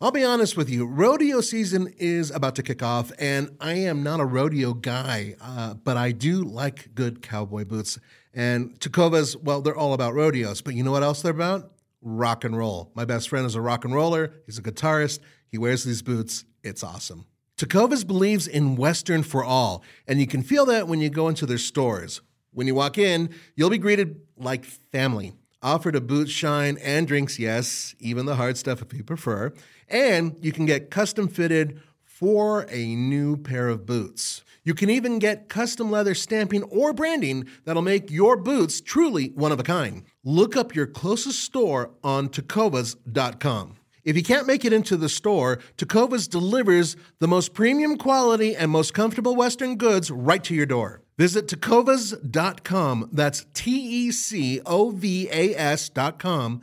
I'll be honest with you, rodeo season is about to kick off, and I am not a rodeo guy, but I do like good cowboy boots. And Tecovas, well, they're all about rodeos, but you know what else they're about? Rock and roll. My best friend is a rock and roller. He's a guitarist. He wears these boots. It's awesome. Tecovas believes in Western for all, and you can feel that when you go into their stores. When you walk in, you'll be greeted like family. Offered a boot shine and drinks, yes, even the hard stuff if you prefer. And you can get custom fitted for a new pair of boots. You can even get custom leather stamping or branding that'll make your boots truly one of a kind. Look up your closest store on Tecovas.com. If you can't make it into the store, Tecovas delivers the most premium quality and most comfortable Western goods right to your door. Visit Tecovas.com, that's Tecovas.com,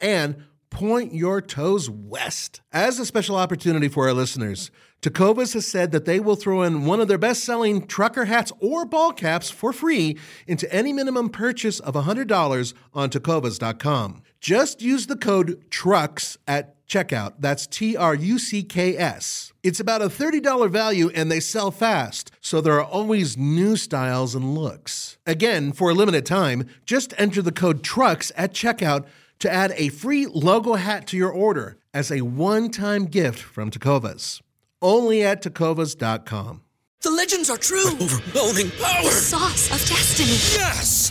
and point your toes west. As a special opportunity for our listeners, Tecovas has said that they will throw in one of their best-selling trucker hats or ball caps for free into any minimum purchase of $100 on Tecovas.com. Just use the code TRUCKS at checkout. That's TRUCKS. It's about a $30 value and they sell fast, so there are always new styles and looks. Again, for a limited time, just enter the code TRUCKS at checkout to add a free logo hat to your order as a one-time gift from Tecovas. Only at Tecovas.com. The legends are true. Overwhelming power! The sauce of destiny. Yes!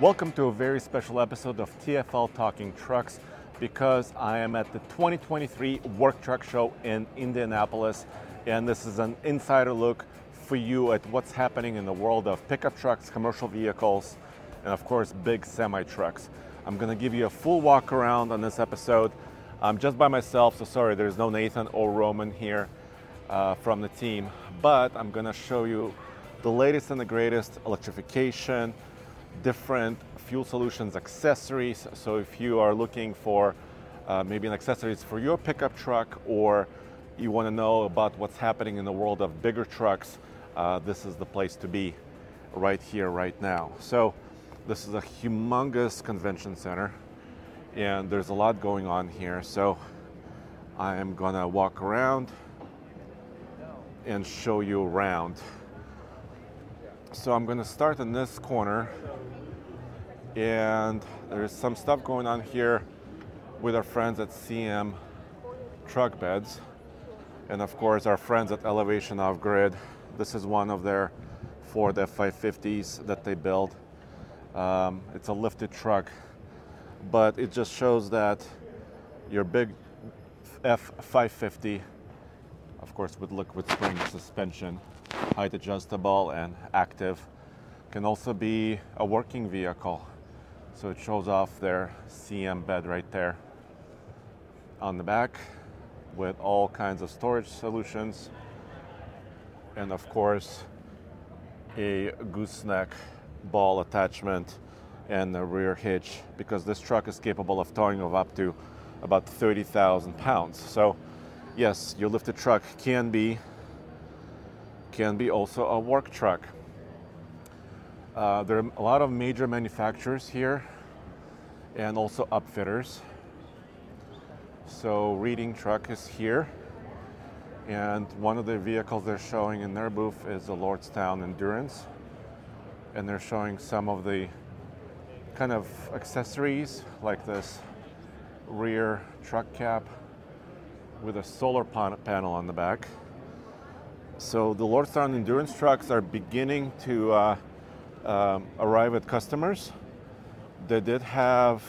Welcome to a very special episode of TFL Talking Trucks, because I am at the 2023 Work Truck Show in Indianapolis, and this is an insider look for you at what's happening in the world of pickup trucks, commercial vehicles, and of course big semi-trucks. I'm going to give you a full walk around on this episode. I'm just by myself, so sorry there's no Nathan or Roman here from the team, but I'm going to show you the latest and the greatest electrification, different fuel solutions, accessories. So if you are looking for maybe an accessories for your pickup truck, or you want to know about what's happening in the world of bigger trucks, this is the place to be right here, right now. So this is a humongous convention center and there's a lot going on here. So I am going to walk around and show you around. So I'm going to start in this corner, and there's some stuff going on here with our friends at CM Truck Beds, and of course our friends at Elevation Off Grid. This is one of their Ford F-150s that they build. It's a lifted truck, but it just shows that your big F-150, of course with liquid spring suspension, height adjustable and active, can also be a working vehicle. So it shows off their CM bed right there on the back with all kinds of storage solutions, and of course a gooseneck ball attachment and a rear hitch, because this truck is capable of towing of up to about 30,000 pounds. So yes, your lifted truck can be also a work truck. There are a lot of major manufacturers here and also upfitters. So Reading Truck is here, and one of the vehicles they're showing in their booth is the Lordstown Endurance, and they're showing some of the kind of accessories like this rear truck cap with a solar panel on the back. So the Lordstown Endurance trucks are beginning to arrive at customers. They did have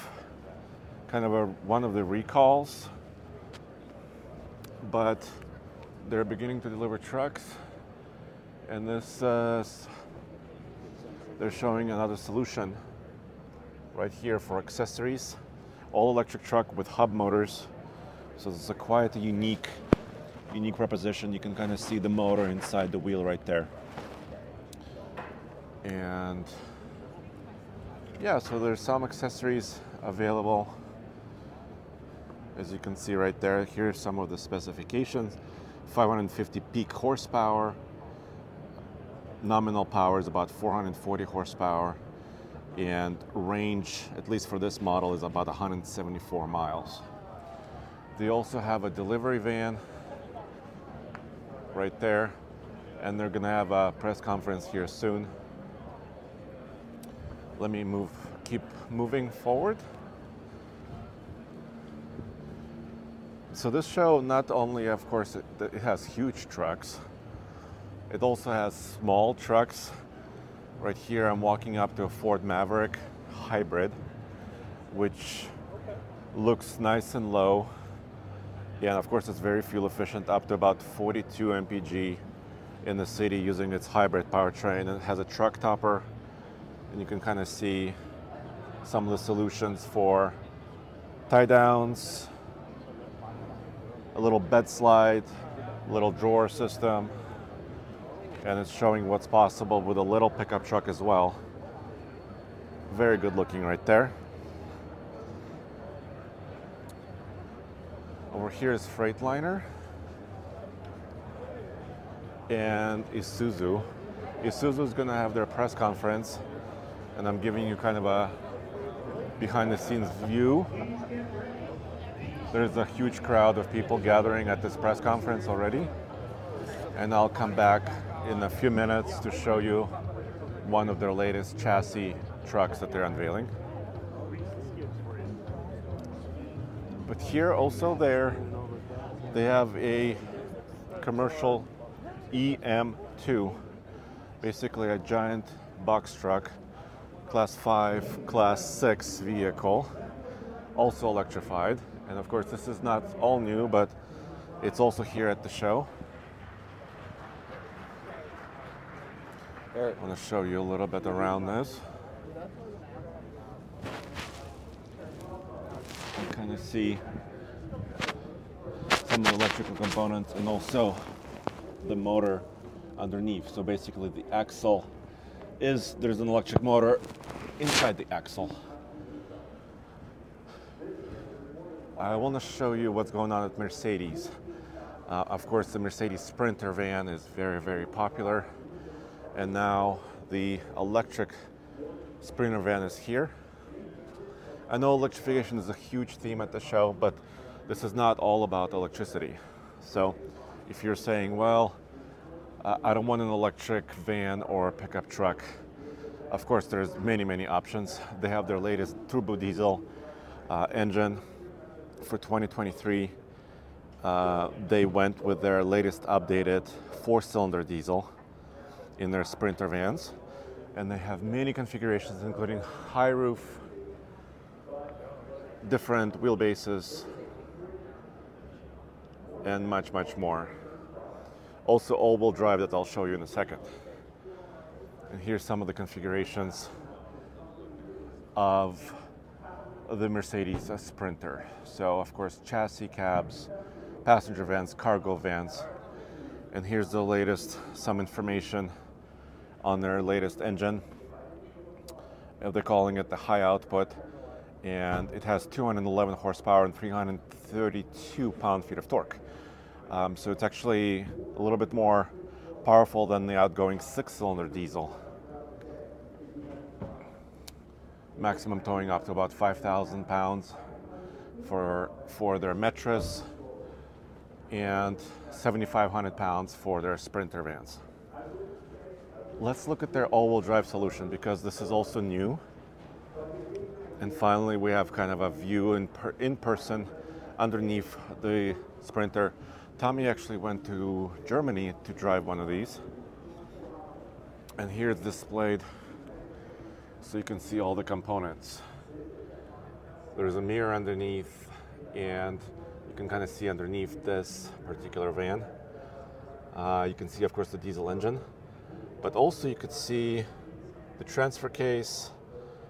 kind of one of the recalls, but they're beginning to deliver trucks. And this, they're showing another solution right here for accessories. All electric truck with hub motors So it's a quite a unique proposition. You can kind of see the motor inside the wheel right there. And yeah, so there's some accessories available. As you can see right there, here's some of the specifications. 550 peak horsepower. Nominal power is about 440 horsepower. And range, at least for this model, is about 174 miles. They also have a delivery van right there, and they're gonna have a press conference here soon. Let me keep moving forward. So this show, not only of course it has huge trucks, it also has small trucks. Right here I'm walking up to a Ford Maverick hybrid, which looks nice and low. Yeah, and of course it's very fuel efficient, up to about 42 mpg in the city using its hybrid powertrain. It has a truck topper, and you can kind of see some of the solutions for tie downs, a little bed slide, little drawer system, and it's showing what's possible with a little pickup truck as well. Very good looking right there. Over here is Freightliner and Isuzu. Isuzu is going to have their press conference, and I'm giving you kind of a behind-the-scenes view. There's a huge crowd of people gathering at this press conference already, and I'll come back in a few minutes to show you one of their latest chassis trucks that they're unveiling. But here also they have a commercial EM2, basically a giant box truck, class 5, class 6 vehicle, also electrified. And of course this is not all new, but it's also here at the show. I want to show you a little bit around this. Kind of see some of the electrical components and also the motor underneath. So basically the axle is, there's an electric motor inside the axle. I want to show you what's going on at Mercedes. Of course the Mercedes Sprinter van is very, very popular, and now the electric Sprinter van is here. I know electrification is a huge theme at the show, but this is not all about electricity. So if you're saying, well, I don't want an electric van or a pickup truck, of course there's many, many options. They have their latest turbo diesel engine for 2023. They went with their latest updated 4-cylinder diesel in their Sprinter vans, and they have many configurations including high roof, different wheelbases, and much, much more. Also all-wheel drive that I'll show you in a second. And here's some of the configurations of the Mercedes Sprinter. So of course chassis cabs, passenger vans, cargo vans, and here's the latest, some information on their latest engine. They're calling it the high output, and it has 211 horsepower and 332 pound-feet of torque. So it's actually a little bit more powerful than the outgoing 6-cylinder diesel. Maximum towing up to about 5,000 pounds for their Metris, and 7,500 pounds for their Sprinter vans. Let's look at their all-wheel drive solution, because this is also new. And finally, we have kind of a view in person underneath the Sprinter. Tommy actually went to Germany to drive one of these. And here it's displayed so you can see all the components. There's a mirror underneath, and you can kind of see underneath this particular van. You can see, of course, the diesel engine, but also you could see the transfer case,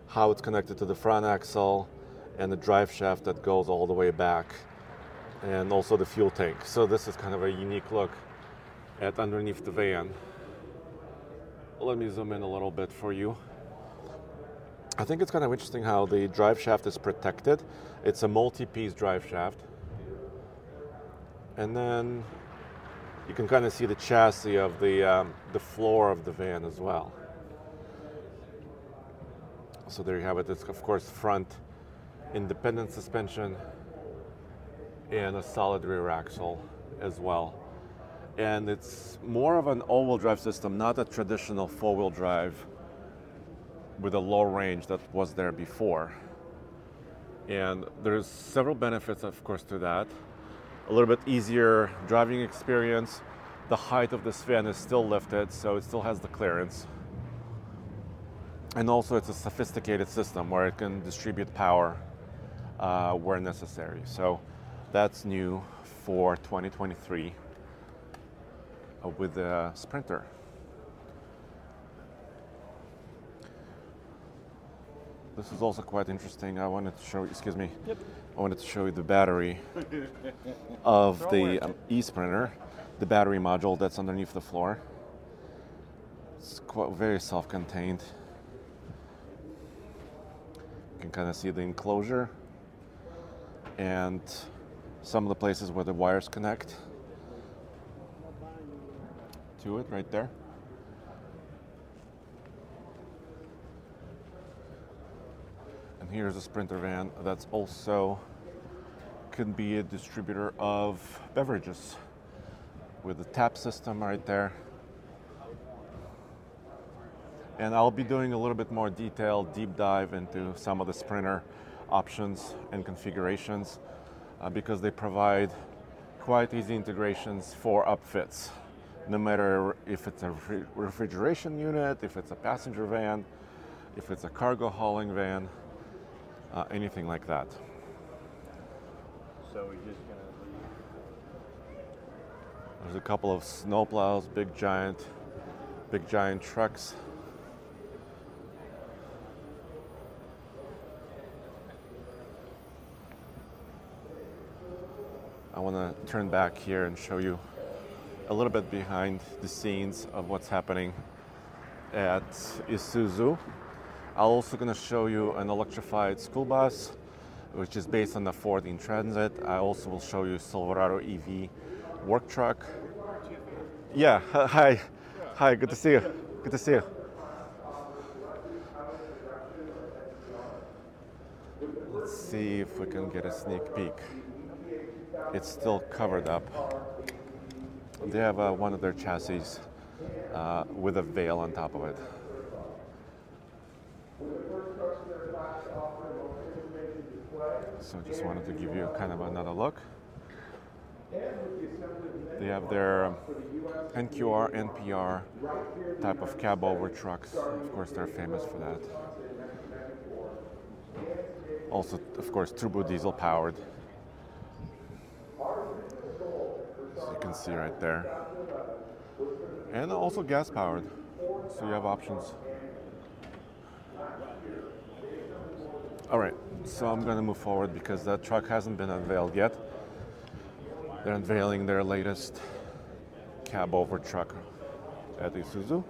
how it's connected to the front axle, and the drive shaft that goes all the way back and also the fuel tank. So this is kind of a unique look at underneath the van. Let me zoom in a little bit for you. I think it's kind of interesting how the drive shaft is protected. It's a multi-piece drive shaft. And then you can kind of see the chassis of the floor of the van as well. So there you have it. It's, of course, front independent suspension and a solid rear axle as well. And it's more of an all-wheel drive system, not a traditional four-wheel drive with a low range that was there before. And there's several benefits, of course, to that. A little bit easier driving experience. The height of this van is still lifted, so it still has the clearance. And also it's a sophisticated system where it can distribute power where necessary. So that's new for 2023 with the Sprinter. This is also quite interesting. I wanted to show you, excuse me. Yep. I wanted to show you the battery of the eSprinter, the battery module that's underneath the floor. It's quite very self-contained. You can kind of see the enclosure and some of the places where the wires connect to it right there. And here's a Sprinter van that's also can be a distributor of beverages with the tap system right there. And I'll be doing a little bit more detailed deep dive into some of the Sprinter options and configurations because they provide quite easy integrations for upfits, no matter if it's a refrigeration unit, if it's a passenger van, if it's a cargo hauling van, anything like that. So we're just gonna leave. There's a couple of snowplows, big giant trucks. I want to turn back here and show you a little bit behind the scenes of what's happening at Isuzu. I'm also going to show you an electrified school bus, which is based on the Ford in Transit. I also will show you Silverado EV work truck. Yeah, hi. Hi, good to see you. Good to see you. Let's see if we can get a sneak peek. It's still covered up. They have one of their chassis with a veil on top of it. So I just wanted to give you kind of another look. They have their NQR, NPR type of cab over trucks. Of course, they're famous for that. Also, of course, turbo diesel powered. You can see right there, and also gas powered, so you have options. All right, so I'm going to move forward because that truck hasn't been unveiled yet. They're unveiling their latest cab over truck at Isuzu,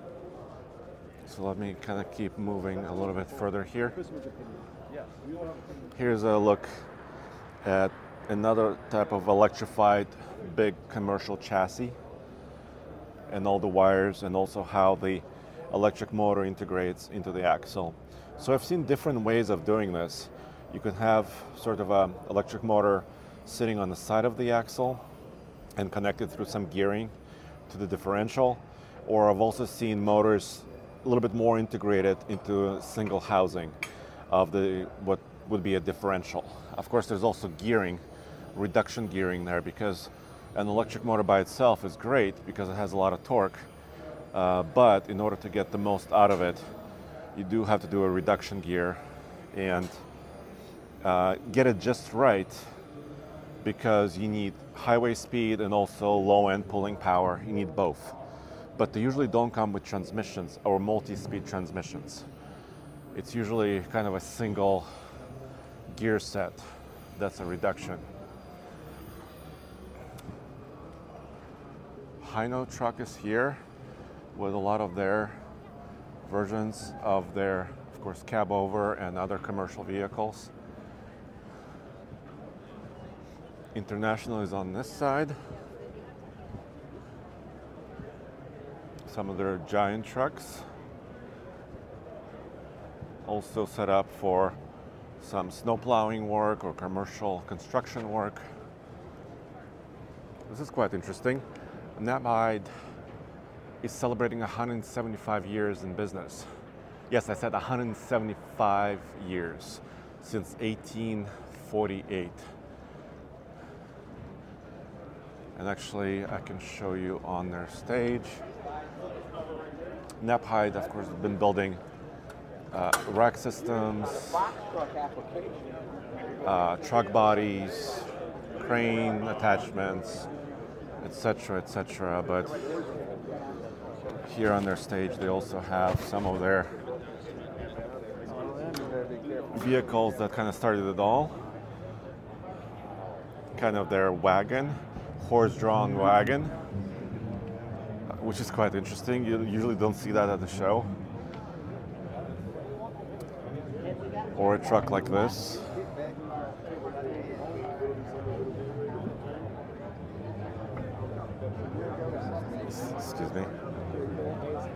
so let me kind of keep moving a little bit further here. Here's a look at another type of electrified big commercial chassis and all the wires, and also how the electric motor integrates into the axle. So I've seen different ways of doing this. You can have sort of an electric motor sitting on the side of the axle and connected through some gearing to the differential, or I've also seen motors a little bit more integrated into a single housing of the what would be a differential. Of course, there's also gearing, reduction gearing there, because an electric motor by itself is great because it has a lot of torque, but in order to get the most out of it, you do have to do a reduction gear and get it just right, because you need highway speed and also low-end pulling power. You need both, but they usually don't come with transmissions or multi-speed transmissions. It's usually kind of a single gear set. That's a reduction. Hino truck is here with a lot of their versions of their, of course, cab over and other commercial vehicles. International is on this side. Some of their giant trucks. Also set up for some snow plowing work or commercial construction work. This is quite interesting. Knapheide is celebrating 175 years in business. Yes, I said 175 years, since 1848. And actually, I can show you on their stage. Knapheide, of course, has been building rack systems, truck bodies, crane attachments, etc., etc. But here on their stage, they also have some of their vehicles that kind of started it all. Kind of their wagon, horse-drawn wagon, which is quite interesting. You usually don't see that at the show. Or a truck like this. Excuse me.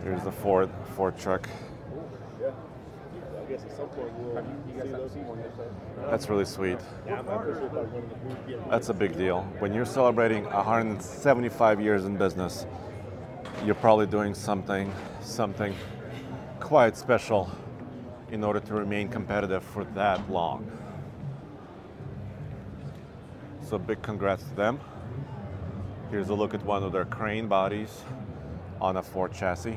Here's the Ford truck. That's really sweet. That's a big deal. When you're celebrating 175 years in business, you're probably doing something quite special in order to remain competitive for that long. So big congrats to them. Here's a look at one of their crane bodies on a Ford chassis.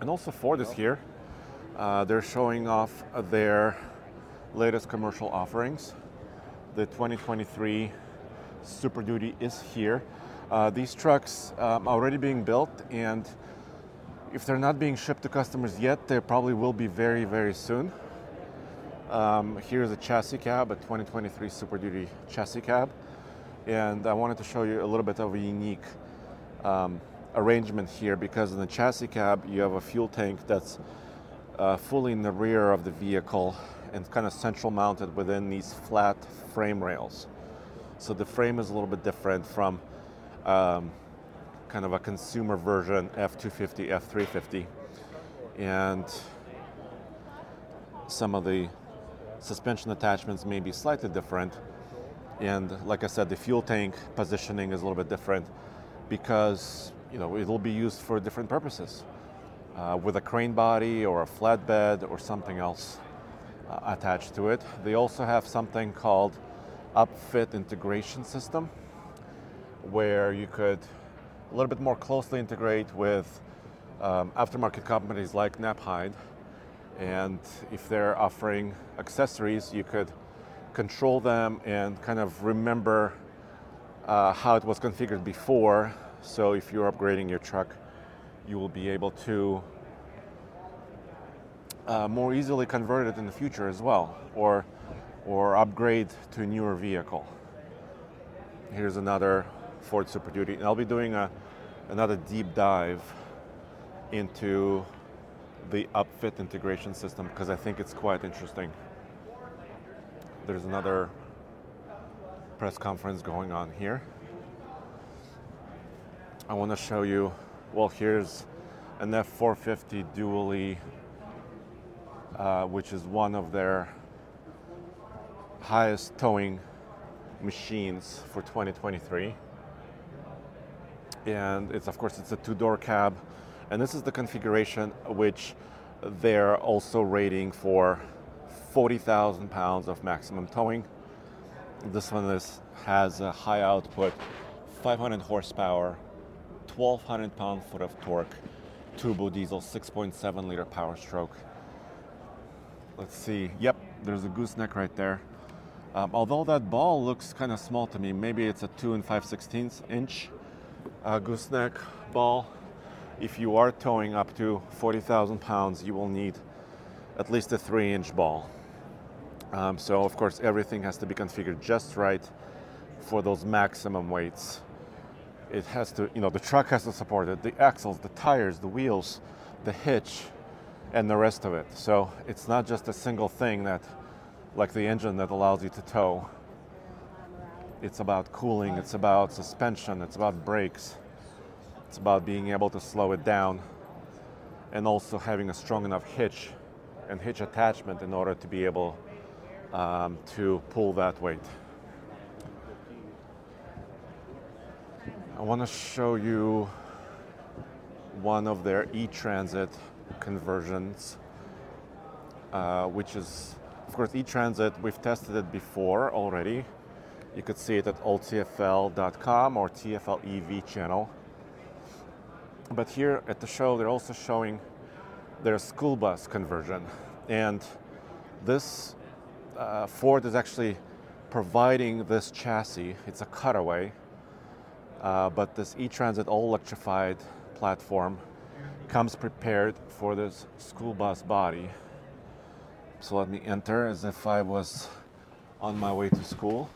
And also Ford is here. They're showing off their latest commercial offerings. The 2023 Super Duty is here. These trucks already being built, and if they're not being shipped to customers yet, they probably will be very, very soon. Here's a chassis cab, a 2023 Super Duty chassis cab. And I wanted to show you a little bit of a unique arrangement here, because in the chassis cab you have a fuel tank that's fully in the rear of the vehicle and kind of central mounted within these flat frame rails. So the frame is a little bit different from kind of a consumer version F-250, F-350. And some of the suspension attachments may be slightly different. And like I said, the fuel tank positioning is a little bit different because it'll be used for different purposes, with a crane body or a flatbed or something else attached to it. They also have something called upfit integration system, where you could a little bit more closely integrate with aftermarket companies like Knapheide. And if they're offering accessories, you could control them and kind of remember how it was configured before. So if you're upgrading your truck, you will be able to more easily convert it in the future as well, or upgrade to a newer vehicle. Here's another Ford Super Duty, and I'll be doing another deep dive into the upfit integration system because I think it's quite interesting. There's another press conference going on here. I want to show you, well, here's an F-450 dually, which is one of their highest towing machines for 2023. And it's, of course, it's a two-door cab. And this is the configuration which they're also rating for 40,000 pounds of maximum towing. This one has a high output, 500 horsepower, 1,200 pound-foot of torque, turbo diesel, 6.7-liter Powerstroke. Let's see. Yep, there's a gooseneck right there. Although that ball looks kind of small to me, maybe it's a 2 5/16 inch gooseneck ball. If you are towing up to 40,000 pounds, you will need at least a 3-inch ball. So of course, everything has to be configured just right for those maximum weights. It has to, you know, the truck has to support it, the axles, the tires, the wheels, the hitch, and the rest of it. So it's not just a single thing that, like the engine, that allows you to tow. It's about cooling, it's about suspension, it's about brakes. It's about being able to slow it down and also having a strong enough hitch and hitch attachment in order to be able to pull that weight. I want to show you one of their E-Transit conversions, which is, of course, E-Transit, we've tested it before already. You could see it at oldtfl.com or TFL EV channel. But here at the show, they're also showing their school bus conversion. And this Ford is actually providing this chassis. It's a cutaway. But this E-Transit all-electrified platform comes prepared for this school bus body. So let me enter as if I was on my way to school.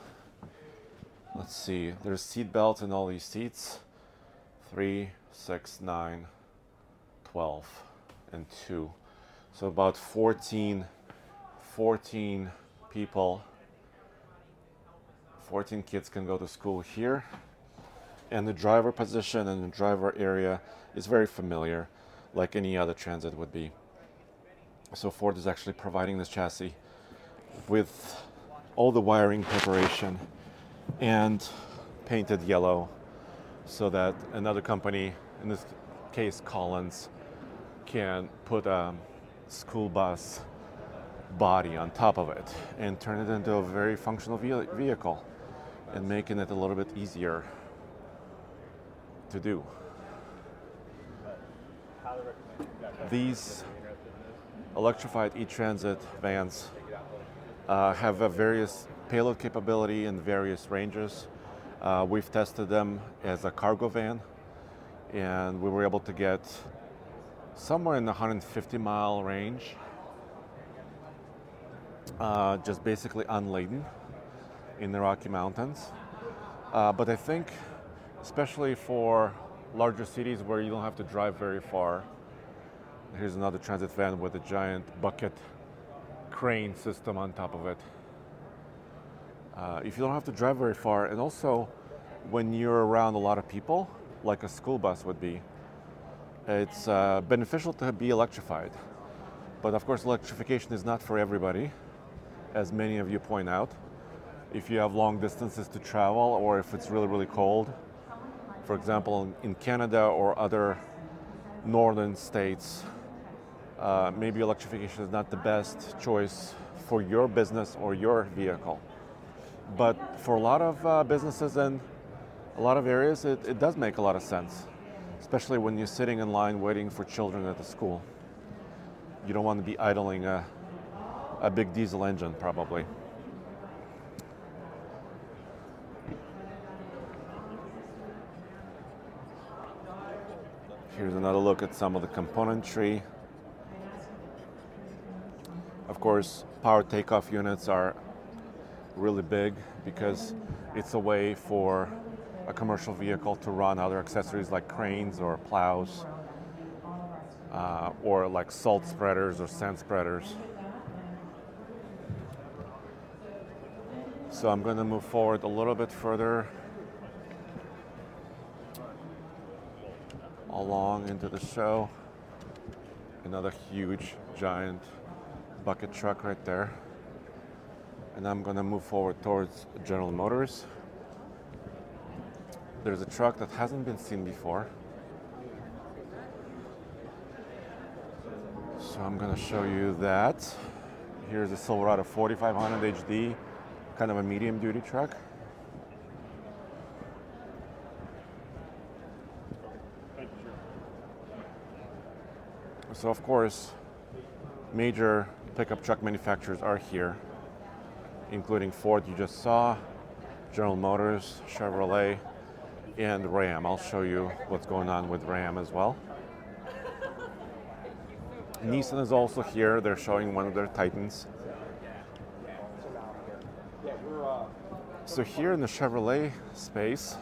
Let's see. There's seat belts in all these seats. 3, 6, 9, 12, and 2. So about 14 people, 14 kids can go to school here. And the driver position and the driver area is very familiar, like any other Transit would be. So Ford is actually providing this chassis with all the wiring preparation and painted yellow, so that another company, in this case Collins, can put a school bus body on top of it and turn it into a very functional vehicle and making it a little bit easier to do. These electrified E-Transit vans have a various payload capability in various ranges. We've tested them as a cargo van, and we were able to get somewhere in the 150-mile range, just basically unladen in the Rocky Mountains. But I think, especially for larger cities where you don't have to drive very far, here's another Transit van with a giant bucket crane system on top of it. If you don't have to drive very far, and also when you're around a lot of people, like a school bus would be, it's beneficial to be electrified. But of course, electrification is not for everybody, as many of you point out. If you have long distances to travel, or if it's really, really cold, for example, in Canada or other northern states, maybe electrification is not the best choice for your business or your vehicle. But for a lot of businesses and a lot of areas, it does make a lot of sense, especially when you're sitting in line waiting for children at the school. You don't want to be idling a big diesel engine, probably. Here's another look at some of the componentry. Of course, power takeoff units are really big because it's a way for a commercial vehicle to run other accessories like cranes or plows or like salt spreaders or sand spreaders. So I'm going to move forward a little bit further along into the show. Another huge, giant bucket truck right there. And I'm gonna move forward towards General Motors. There's a truck that hasn't been seen before. So I'm gonna show you that. Here's a Silverado 4500 HD, kind of a medium duty truck. So of course, major pickup truck manufacturers are here, including Ford, you just saw, General Motors, Chevrolet, and Ram. I'll show you what's going on with Ram as well. Nissan is also here. They're showing one of their Titans. So here in the Chevrolet space,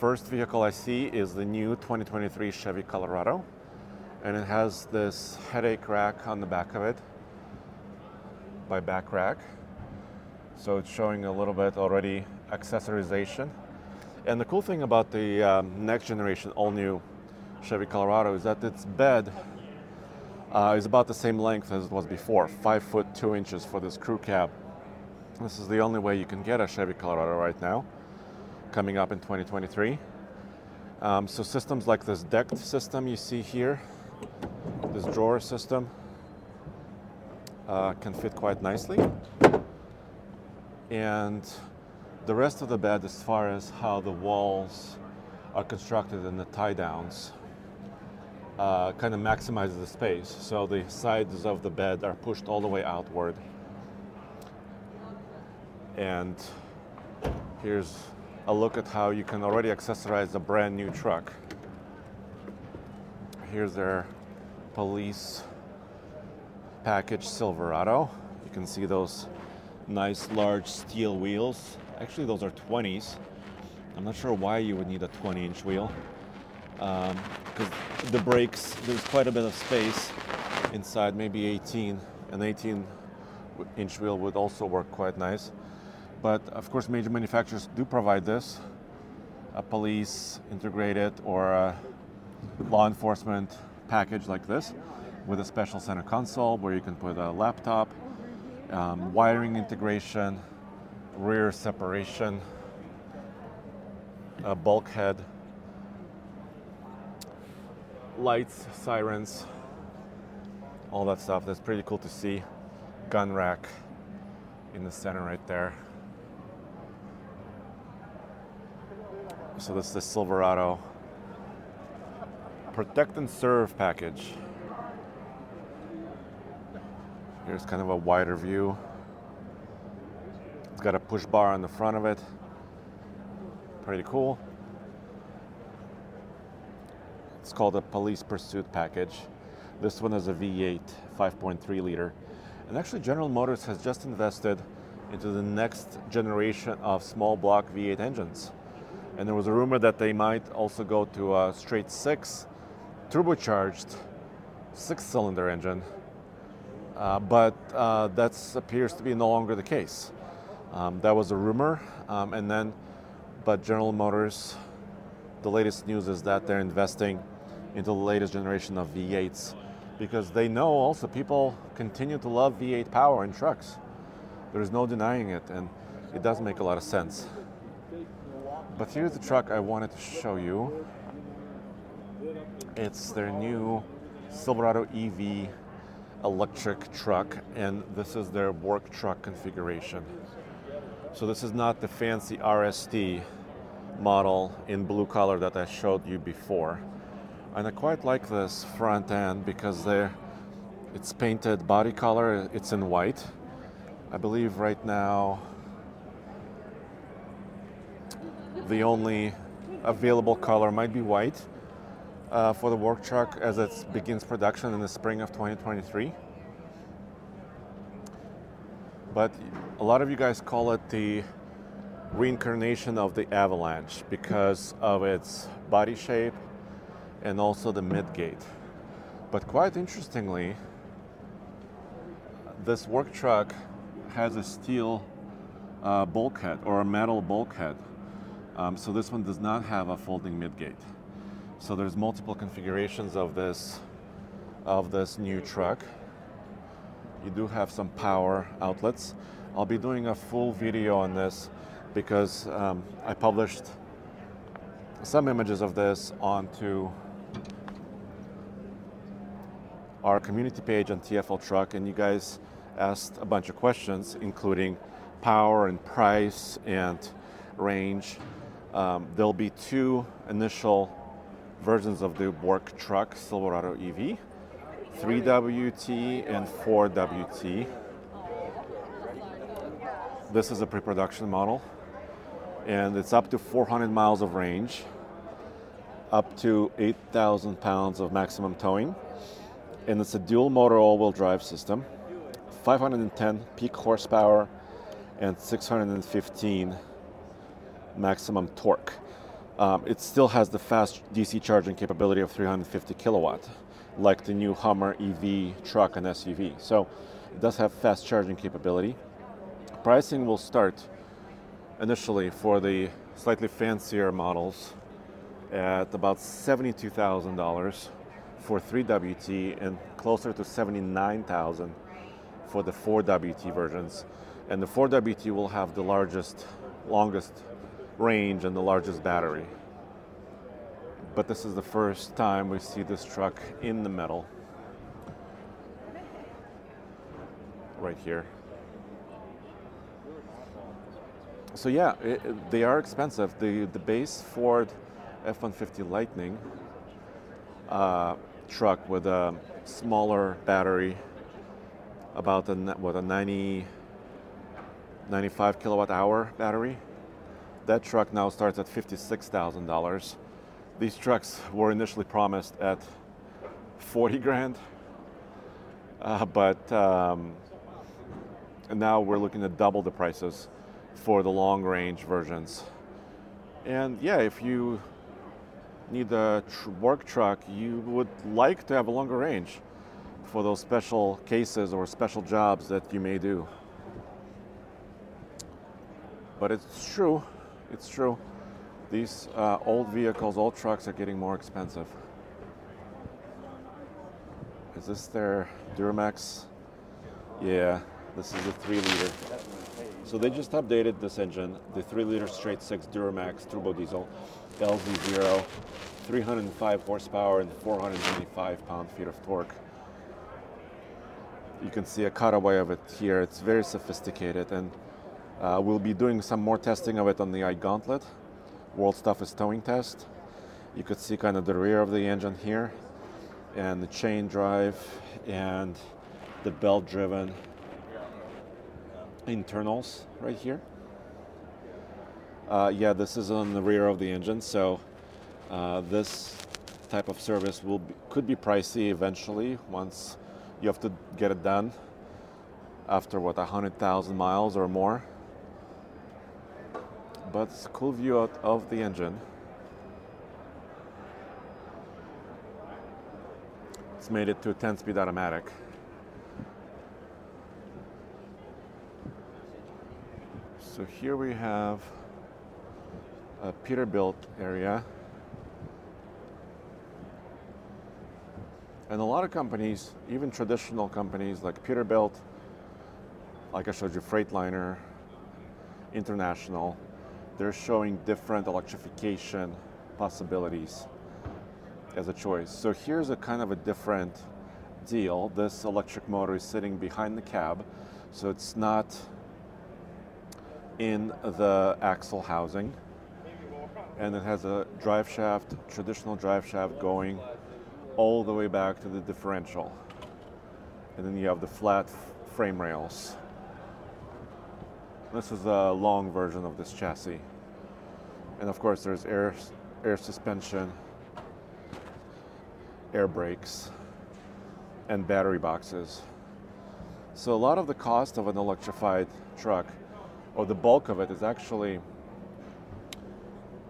first vehicle I see is the new 2023 Chevy Colorado. And it has this headache rack on the back of it by Back Rack. So it's showing a little bit already accessorization. And the cool thing about the next generation all-new Chevy Colorado is that its bed is about the same length as it was before, 5'2" for this crew cab. This is the only way you can get a Chevy Colorado right now, coming up in 2023. So systems like this Decked system you see here, this drawer system can fit quite nicely. And the rest of the bed, as far as how the walls are constructed and the tie downs, kind of maximizes the space. So the sides of the bed are pushed all the way outward. And here's a look at how you can already accessorize a brand new truck. Here's their police package Silverado. You can see those nice large steel wheels. Actually, those are 20s. I'm not sure why you would need a 20-inch wheel, because the brakes, there's quite a bit of space inside, maybe 18. An 18-inch wheel would also work quite nice. But of course, major manufacturers do provide this, a police integrated or a law enforcement package like this, with a special center console where you can put a laptop, wiring integration, rear separation, a bulkhead, lights, sirens, all that stuff. That's pretty cool to see. Gun rack in the center right there. So this is the Silverado Protect and Serve package. Here's kind of a wider view. It's got a push bar on the front of it. Pretty cool. It's called a Police Pursuit package. This one is a V8, 5.3 liter. And actually, General Motors has just invested into the next generation of small block V8 engines. And there was a rumor that they might also go to a straight six turbocharged six-cylinder engine, but that appears to be no longer the case. That was a rumor, but General Motors, the latest news is that they're investing into the latest generation of V8s, because they know also people continue to love V8 power in trucks. There's no denying it, and it does make a lot of sense. But here's the truck I wanted to show you. It's their new Silverado EV electric truck, and this is their work truck configuration. So this is not the fancy RST model in blue color that I showed you before. And I quite like this front end because it's painted body color, it's in white. I believe right now the only available color might be white for the work truck as it begins production in the spring of 2023. But a lot of you guys call it the reincarnation of the Avalanche because of its body shape and also the midgate. But quite interestingly, this work truck has a steel bulkhead or a metal bulkhead. So this one does not have a folding midgate. So there's multiple configurations of this new truck. You do have some power outlets. I'll be doing a full video on this because I published some images of this onto our community page on TFL Truck, and you guys asked a bunch of questions, including power and price and range. There'll be two initial versions of the Work Truck Silverado EV, 3WT and 4WT. This is a pre-production model, and it's up to 400 miles of range, up to 8,000 pounds of maximum towing, and it's a dual motor all-wheel drive system, 510 peak horsepower and 615 maximum torque. It still has the fast DC charging capability of 350 kilowatt, like the new Hummer EV truck and SUV. So it does have fast charging capability. Pricing will start initially for the slightly fancier models at about $72,000 for 3WT and closer to $79,000 for the 4WT versions. And the 4WT will have the largest, longest range and the largest battery. But this is the first time we see this truck in the metal. Right here. So yeah, they are expensive. The base Ford F-150 Lightning truck with a smaller battery, about a 95 kilowatt hour battery. That truck now starts at $56,000. These trucks were initially promised at $40,000, but now we're looking at double the prices for the long range versions. And yeah, if you need a work truck, you would like to have a longer range for those special cases or special jobs that you may do. But it's true. It's true. These old vehicles, old trucks are getting more expensive. Is this their Duramax? Yeah, this is the 3-liter. So they just updated this engine, the 3-liter straight 6 Duramax turbo diesel, LV0, 305 horsepower and 495 pound-feet of torque. You can see a cutaway of it here. It's very sophisticated, and we'll be doing some more testing of it on the Gauntlet, World's Toughest Towing Test. You could see kind of the rear of the engine here, and the chain drive, and the belt-driven internals right here. Yeah, this is on the rear of the engine, so this type of service could be pricey eventually once you have to get it done after 100,000 miles or more. But it's a cool view out of the engine. It's made it to a 10-speed automatic. So here we have a Peterbilt area. And a lot of companies, even traditional companies like Peterbilt, like I showed you, Freightliner, International, they're showing different electrification possibilities as a choice. So here's a kind of a different deal. This electric motor is sitting behind the cab, so it's not in the axle housing. And it has a drive shaft, traditional drive shaft, going all the way back to the differential. And then you have the flat frame rails. This is a long version of this chassis. And of course there's air suspension, air brakes, and battery boxes. So a lot of the cost of an electrified truck, or the bulk of it, is actually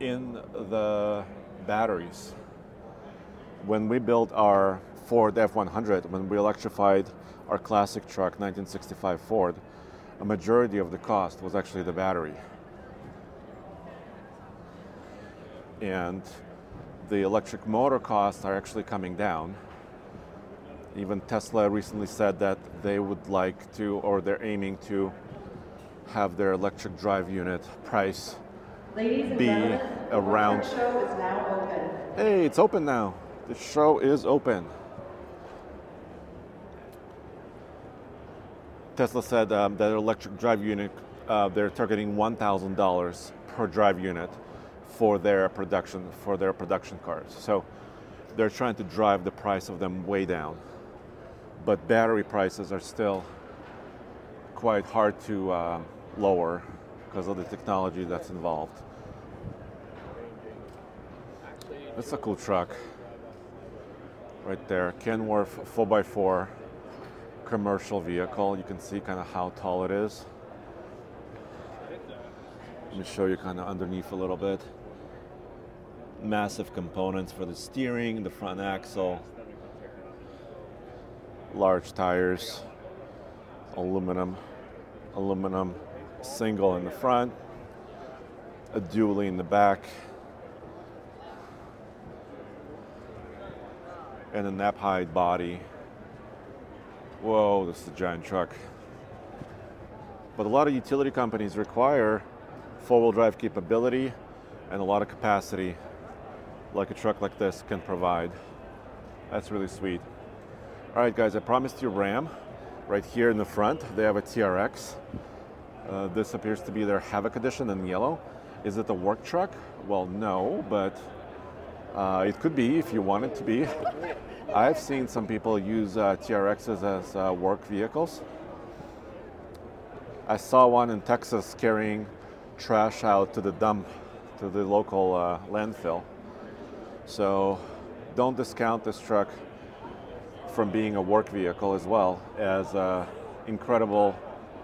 in the batteries. When we built our Ford F-100, when we electrified our classic truck, 1965 Ford, a majority of the cost was actually the battery. And the electric motor costs are actually coming down. Even Tesla recently said that they would like to, or they're aiming to, have their electric drive unit price be around. The show is now open. Hey, it's open now. The show is open. Tesla said that electric drive unit, they're targeting $1,000 per drive unit for their production cars. So they're trying to drive the price of them way down. But battery prices are still quite hard to lower because of the technology that's involved. It's a cool truck right there. Kenworth 4x4 commercial vehicle. You can see kind of how tall it is. Let me show you kind of underneath a little bit. Massive components for the steering, the front axle, large tires, aluminum single in the front, a dually in the back, and a Knapheide body. Whoa, this is a giant truck. But a lot of utility companies require four-wheel drive capability and a lot of capacity like a truck like this can provide. That's really sweet. All right, guys, I promised you Ram. Right here in the front, they have a TRX. This appears to be their Havoc edition in yellow. Is it a work truck? Well, no, but it could be if you want it to be. I've seen some people use TRXs as work vehicles. I saw one in Texas carrying trash out to the dump, to the local landfill. So don't discount this truck from being a work vehicle as well as an incredible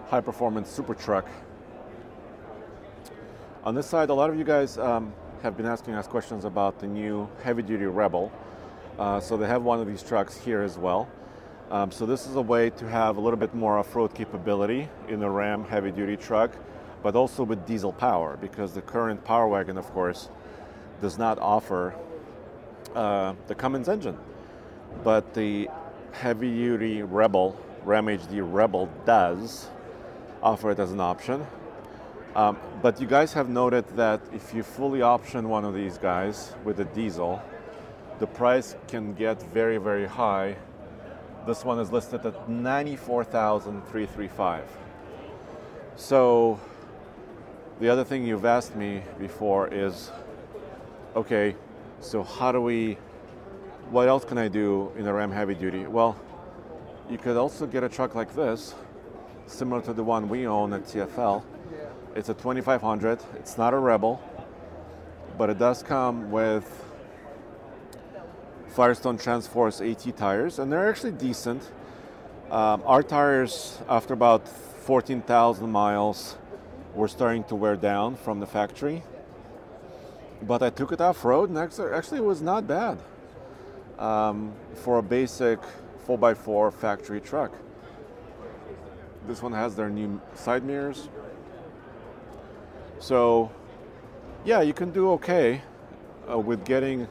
high-performance super truck. On this side, a lot of you guys have been asking us questions about the new heavy-duty Rebel. So they have one of these trucks here as well. So this is a way to have a little bit more off-road capability in a Ram heavy-duty truck, but also with diesel power, because the current Power Wagon, of course, does not offer the Cummins engine. But the heavy-duty Rebel, Ram HD Rebel, does offer it as an option. But you guys have noted that if you fully option one of these guys with a diesel, the price can get very, very high. This one is listed at $94,335. So the other thing you've asked me before is, okay, so what else can I do in a Ram heavy duty? Well, you could also get a truck like this, similar to the one we own at TFL. It's a 2500. It's not a Rebel, but it does come with Firestone Transforce AT tires, and they're actually decent. Our tires, after about 14,000 miles, were starting to wear down from the factory. But I took it off-road, and actually it was not bad. For a basic 4x4 factory truck. This one has their new side mirrors. So yeah, you can do okay with getting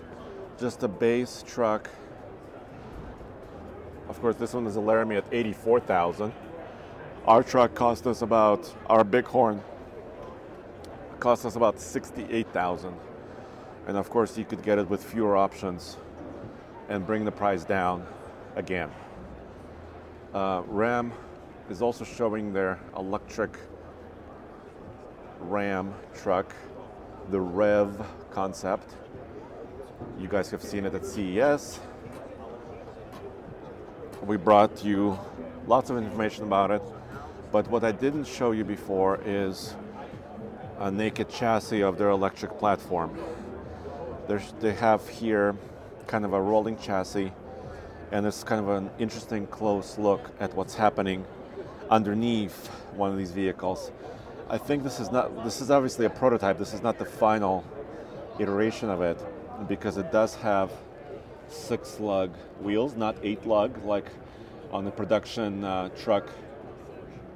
just a base truck. Of course, this one is a Laramie at $84,000. Our truck cost us about, our Bighorn cost us about $68,000. And of course, you could get it with fewer options and bring the price down again. Ram is also showing their electric Ram truck, the Rev concept. You guys have seen it at CES. We brought you lots of information about it, but what I didn't show you before is a naked chassis of their electric platform. They have here kind of a rolling chassis, and it's kind of an interesting close look at what's happening underneath one of these vehicles. I think this is obviously a prototype. This is not the final iteration of it, because it does have 6-lug wheels, not 8-lug like on the production truck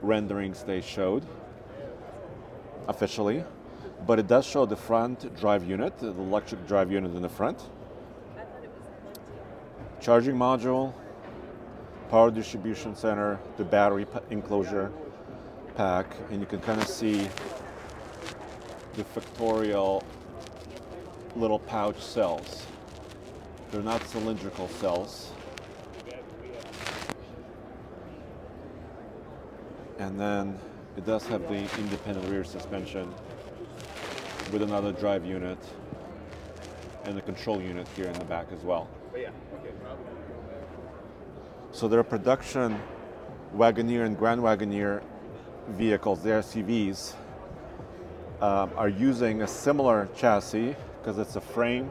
renderings they showed officially. But it does show the front drive unit, the electric drive unit in the front. charging module, power distribution center, the battery enclosure pack, and you can kind of see the factorial little pouch cells. They're not cylindrical cells. And then it does have the independent rear suspension with another drive unit and the control unit here in the back as well. So their production Wagoneer and Grand Wagoneer vehicles, the SUVs, are using a similar chassis because it's a frame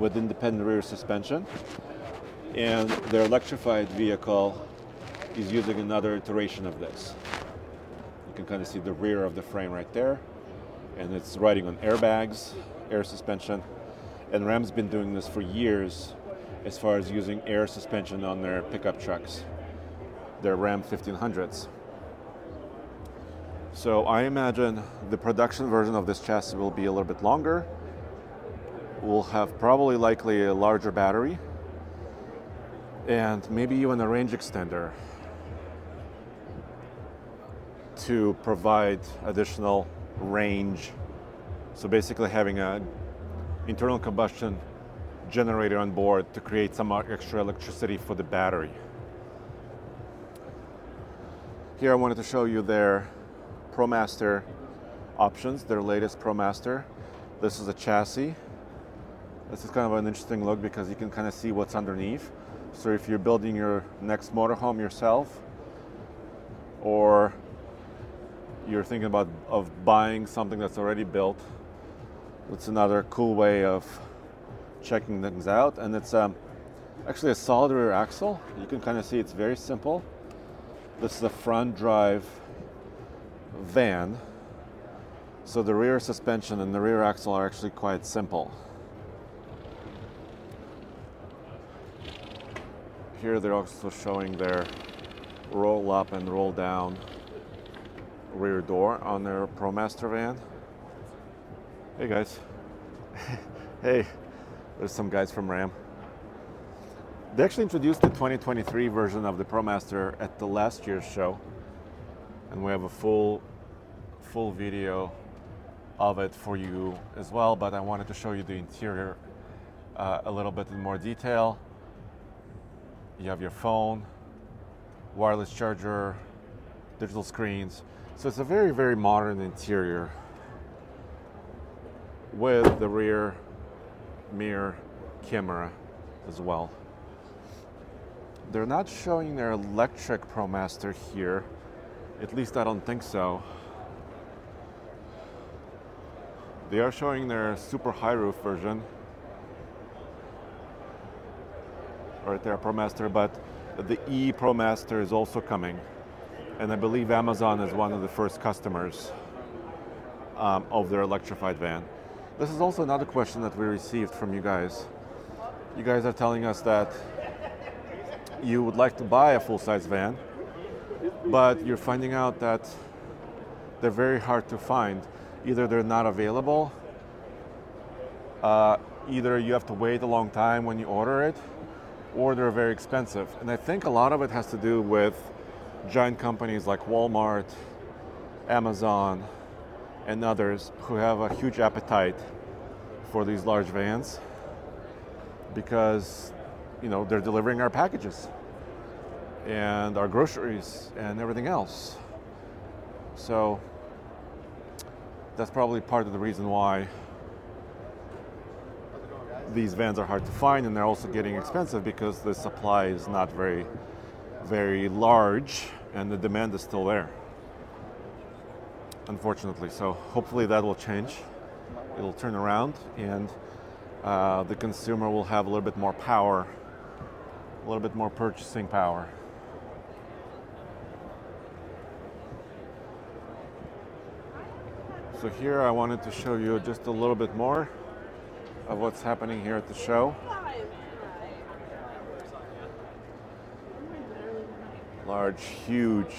with independent rear suspension, and their electrified vehicle is using another iteration of this. You can kind of see the rear of the frame right there, and it's riding on airbags, air suspension, and Ram's been doing this for years as far as using air suspension on their pickup trucks, their Ram 1500s. So I imagine the production version of this chassis will be a little bit longer. We'll have probably likely a larger battery and maybe even a range extender to provide additional range. So basically having an internal combustion generator on board to create some extra electricity for the battery. Here I wanted to show you their ProMaster options, their latest ProMaster. This is a chassis. This is kind of an interesting look because you can kind of see what's underneath. So if you're building your next motorhome yourself, or you're thinking of buying something that's already built, it's another cool way of checking things out. And it's actually a solid rear axle. You can kind of see it's very simple. This is a front drive van, so the rear suspension and the rear axle are actually quite simple. Here they're also showing their roll up and roll down rear door on their ProMaster van. Hey guys. Hey, there's some guys from Ram. They actually introduced the 2023 version of the ProMaster at the last year's show, and we have a full video of it for you as well, but I wanted to show you the interior a little bit in more detail. You have your phone, wireless charger, digital screens. So it's a very, very modern interior with the rear mirror camera as well. They're not showing their electric ProMaster here. At least I don't think so. They are showing their super high roof version right there, ProMaster, but the e-ProMaster is also coming, and I believe Amazon is one of the first customers of their electrified van. This is also another question that we received from you guys. You guys are telling us that you would like to buy a full-size van, but you're finding out that they're very hard to find. Either they're not available, either you have to wait a long time when you order it, or they're very expensive. And I think a lot of it has to do with giant companies like Walmart, Amazon, and others who have a huge appetite for these large vans because, you know, they're delivering our packages and our groceries and everything else. So that's probably part of the reason why these vans are hard to find, and they're also getting expensive because the supply is not very, very large and the demand is still there, unfortunately. So hopefully that will change. It'll turn around, and the consumer will have a little bit more power, a little bit more purchasing power. So here I wanted to show you just a little bit more of what's happening here at the show. Large, huge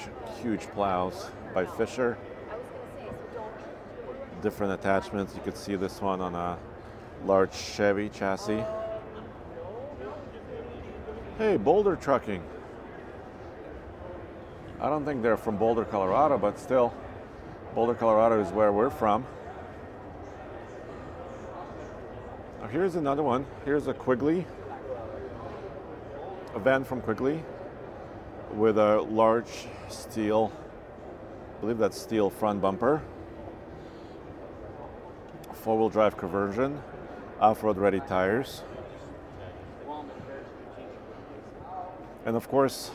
plows by Fisher. Different attachments. You could see this one on a large Chevy chassis. Hey, Boulder Trucking. I don't think they're from Boulder, Colorado, but still, Boulder, Colorado is where we're from. Now here's another one. Here's a Quigley, a van from Quigley with a large steel, I believe that's steel front bumper, four-wheel drive conversion, off-road ready tires. And of course,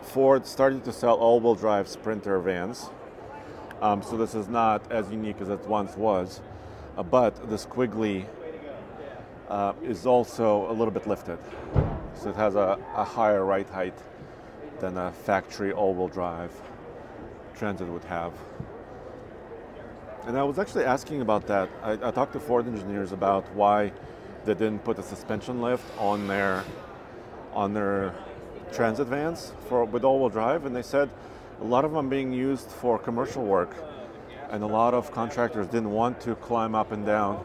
Ford started to sell all-wheel drive Sprinter vans. So this is not as unique as it once was, but this Quigley is also a little bit lifted. So it has a higher ride height than a factory all-wheel drive Transit would have. And I was actually asking about that. I talked to Ford engineers about why they didn't put a suspension lift on their Transit vans with all-wheel drive, and they said a lot of them being used for commercial work, and a lot of contractors didn't want to climb up and down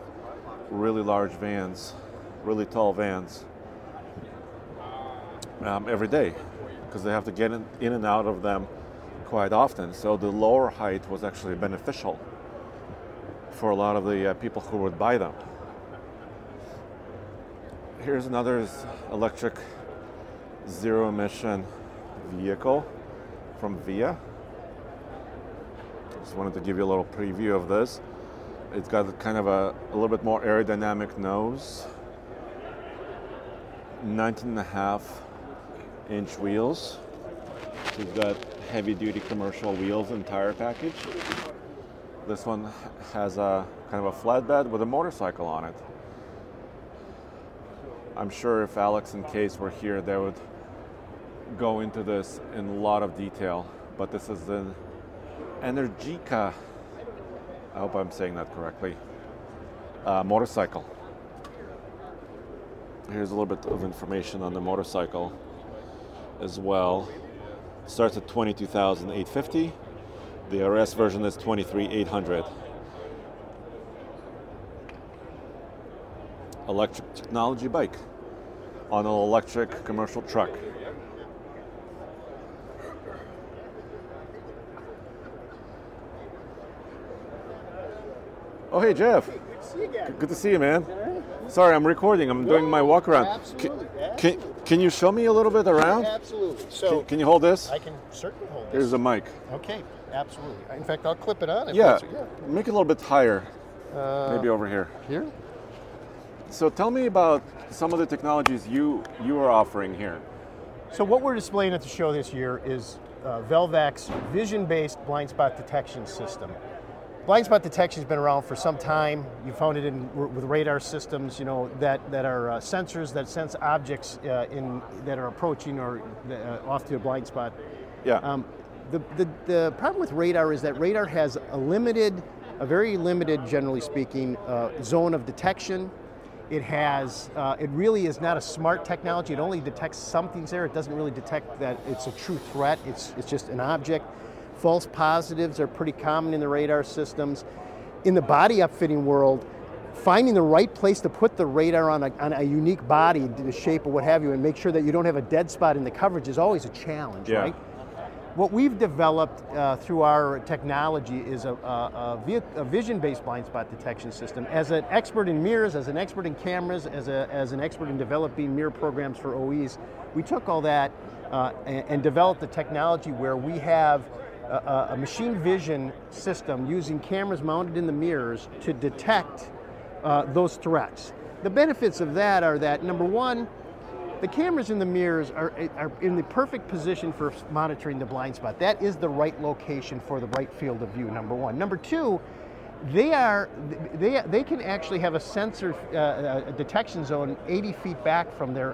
really large vans, really tall vans every day, because they have to get in and out of them quite often. So the lower height was actually beneficial for a lot of the people who would buy them. Here's another electric zero emission vehicle from VIA. Just wanted to give you a little preview of this. It's got kind of a little bit more aerodynamic nose, 19.5-inch wheels. So you've got heavy duty commercial wheels and tire package. This one has a kind of a flatbed with a motorcycle on it. I'm sure if Alex and Case were here, they would go into this in a lot of detail, but this is an Energica, I hope I'm saying that correctly, motorcycle. Here's a little bit of information on the motorcycle as well. Starts at $22,850. The RS version is $23,800. Electric technology bike on an electric commercial truck. Oh, hey, Jeff. Hey, good to see you again. Good to see you, man. Right. Sorry, I'm recording. I'm doing my walk around. Absolutely. Can you show me a little bit around? Absolutely. So can you hold this? I can certainly hold this. Here's a mic. Okay, absolutely. In fact, I'll clip it on. Yeah. Make it a little bit higher. Maybe over here. Here? So tell me about some of the technologies you are offering here. So what we're displaying at the show this year is Velvac's vision-based blind spot detection system. Blind spot detection has been around for some time. You found it with radar systems, you know, that are sensors that sense objects that are approaching or off to a blind spot. Yeah. The problem with radar is that radar has a very limited, generally speaking, zone of detection. It has, it really is not a smart technology. It only detects some things there. It doesn't really detect that it's a true threat. It's just an object. False positives are pretty common in the radar systems. In the body upfitting world, finding the right place to put the radar on a unique body, the shape or what have you, and make sure that you don't have a dead spot in the coverage is always a challenge, yeah. Right? What we've developed through our technology is a vision-based blind spot detection system. As an expert in mirrors, as an expert in cameras, as an expert in developing mirror programs for OEs, we took all that and developed the technology where we have a machine vision system using cameras mounted in the mirrors to detect those threats. The benefits of that are that, number one, the cameras in the mirrors are in the perfect position for monitoring the blind spot. That is the right location for the right field of view, number one. Number two, they can actually have a sensor a detection zone 80 feet back from the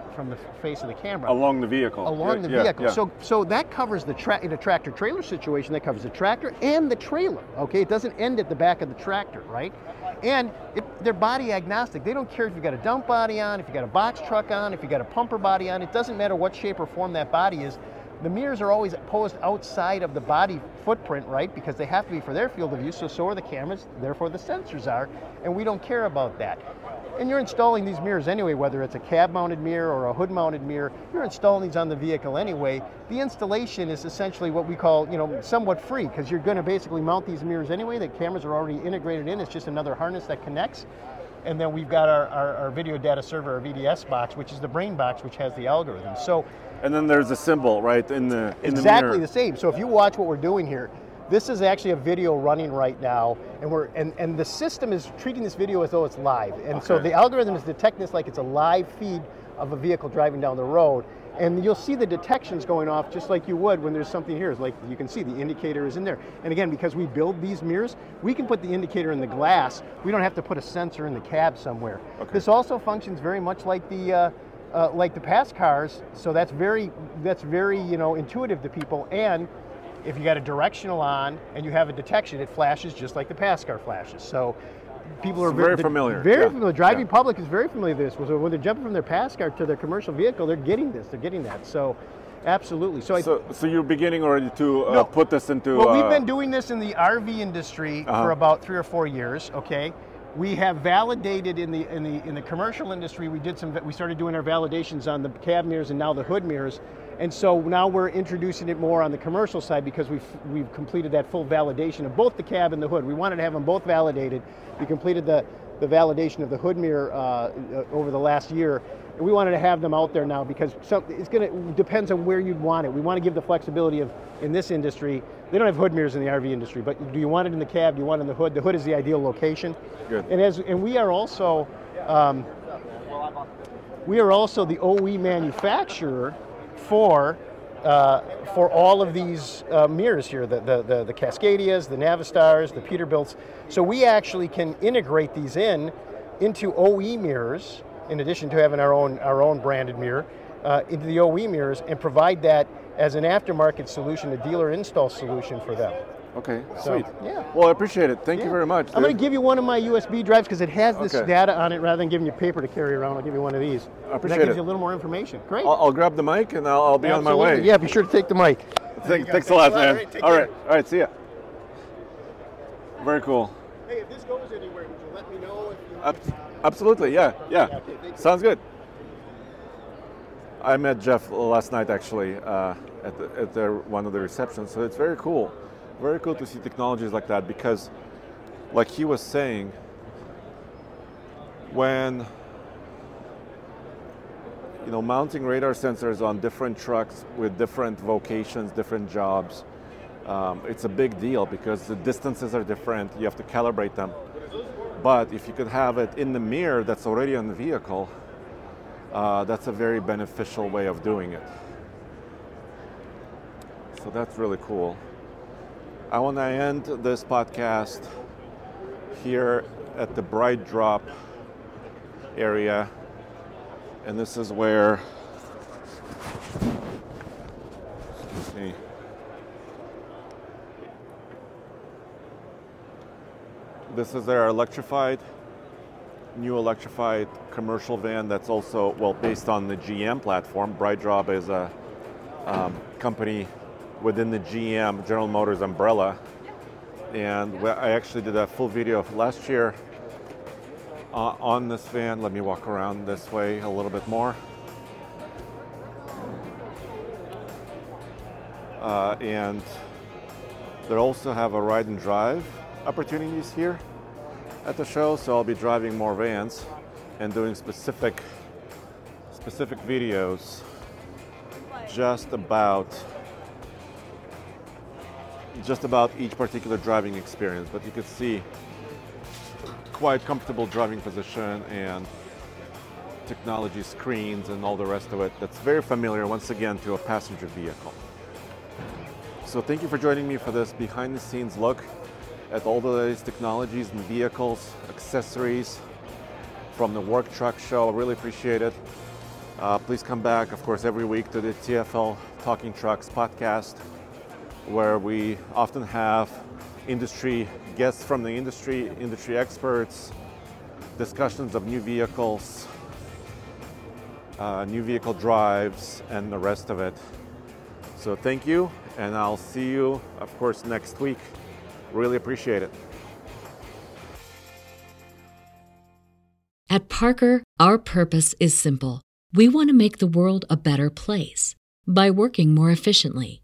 face of the camera. Along the vehicle. Along the vehicle. Yeah. So that covers in a tractor trailer situation, that covers the tractor and the trailer, okay? It doesn't end at the back of the tractor, right? And they're body agnostic. They don't care if you've got a dump body on, if you've got a box truck on, if you've got a pumper body on. It doesn't matter what shape or form that body is. The mirrors are always posed outside of the body footprint, right? Because they have to be for their field of view, so are the cameras, therefore the sensors are, and we don't care about that. And you're installing these mirrors anyway, whether it's a cab-mounted mirror or a hood-mounted mirror, you're installing these on the vehicle anyway. The installation is essentially what we call, you know, somewhat free, because you're going to basically mount these mirrors anyway. The cameras are already integrated in. It's just another harness that connects. And then we've got our video data server, our VDS box, which is the brain box, which has the algorithm. So, and then there's a symbol, right, in the mirror. Exactly the same. So if you watch what we're doing here, this is actually a video running right now, and the system is treating this video as though it's live. And okay. So the algorithm is detecting this like it's a live feed of a vehicle driving down the road. And you'll see the detections going off just like you would when there's something here. It's like you can see the indicator is in there. And again, because we build these mirrors, we can put the indicator in the glass. We don't have to put a sensor in the cab somewhere. Okay. This also functions very much like the past cars. So that's very intuitive to people. And if you got a directional on and you have a detection, it flashes just like the past car flashes. So people are very familiar. Very familiar. Driving public is very familiar with this. So when they're jumping from their past car to their commercial vehicle, they're getting this, they're getting that. So absolutely. So you're beginning already to put this into... Well, we've been doing this in the RV industry for about 3 or 4 years, okay? We have validated in the commercial industry, we started doing our validations on the cab mirrors and now the hood mirrors. And so now we're introducing it more on the commercial side because we've completed that full validation of both the cab and the hood. We wanted to have them both validated. We completed the validation of the hood mirror over the last year. And we wanted to have them out there now because it depends on where you'd want it. We want to give the flexibility of, in this industry, they don't have hood mirrors in the RV industry, but do you want it in the cab? Do you want it in the hood? The hood is the ideal location. Good. And we are also the OE manufacturer for all of these mirrors here, the Cascadias, the Navistars, the Peterbilts. So we actually can integrate these into OE mirrors, in addition to having our own branded mirror, into the OE mirrors and provide that as an aftermarket solution, a dealer install solution for them. Okay, so, sweet. Yeah. Well, I appreciate it. Thank you very much. Dude. I'm going to give you one of my USB drives because it has this data on it rather than giving you paper to carry around. I'll give you one of these. I appreciate it. That gives you a little more information. Great. I'll grab the mic and I'll be on my way. Yeah, be sure to take the mic. Thanks a lot, man. All right, see ya. Very cool. Hey, if this goes anywhere, would you let me know? Absolutely, yeah. Okay, sounds good. I met Jeff last night, actually, at one of the receptions, so it's very cool. Very cool to see technologies like that because, like he was saying, when mounting radar sensors on different trucks with different vocations, different jobs, it's a big deal because the distances are different. You have to calibrate them. But if you could have it in the mirror that's already on the vehicle, that's a very beneficial way of doing it. So that's really cool. I want to end this podcast here at the BrightDrop area, and this is where, let's see, this is their new electrified commercial van that's also, well, based on the GM platform. BrightDrop is a company within the GM, General Motors umbrella. And I actually did a full video of last year on this van. Let me walk around this way a little bit more. And they also have a ride and drive opportunities here at the show. So I'll be driving more vans and doing specific videos just about each particular driving experience, but you can see quite comfortable driving position and technology screens and all the rest of it that's very familiar, once again, to a passenger vehicle. So thank you for joining me for this behind the scenes look at all the latest technologies and vehicles, accessories from the Work Truck Show. I really appreciate it. Please come back, of course, every week to the TFL Talking Trucks podcast, where we often have industry guests from the industry experts, discussions of new vehicles, new vehicle drives, and the rest of it. So thank you, and I'll see you, of course, next week. Really appreciate it. At Parker, our purpose is simple. We want to make the world a better place. By working more efficiently,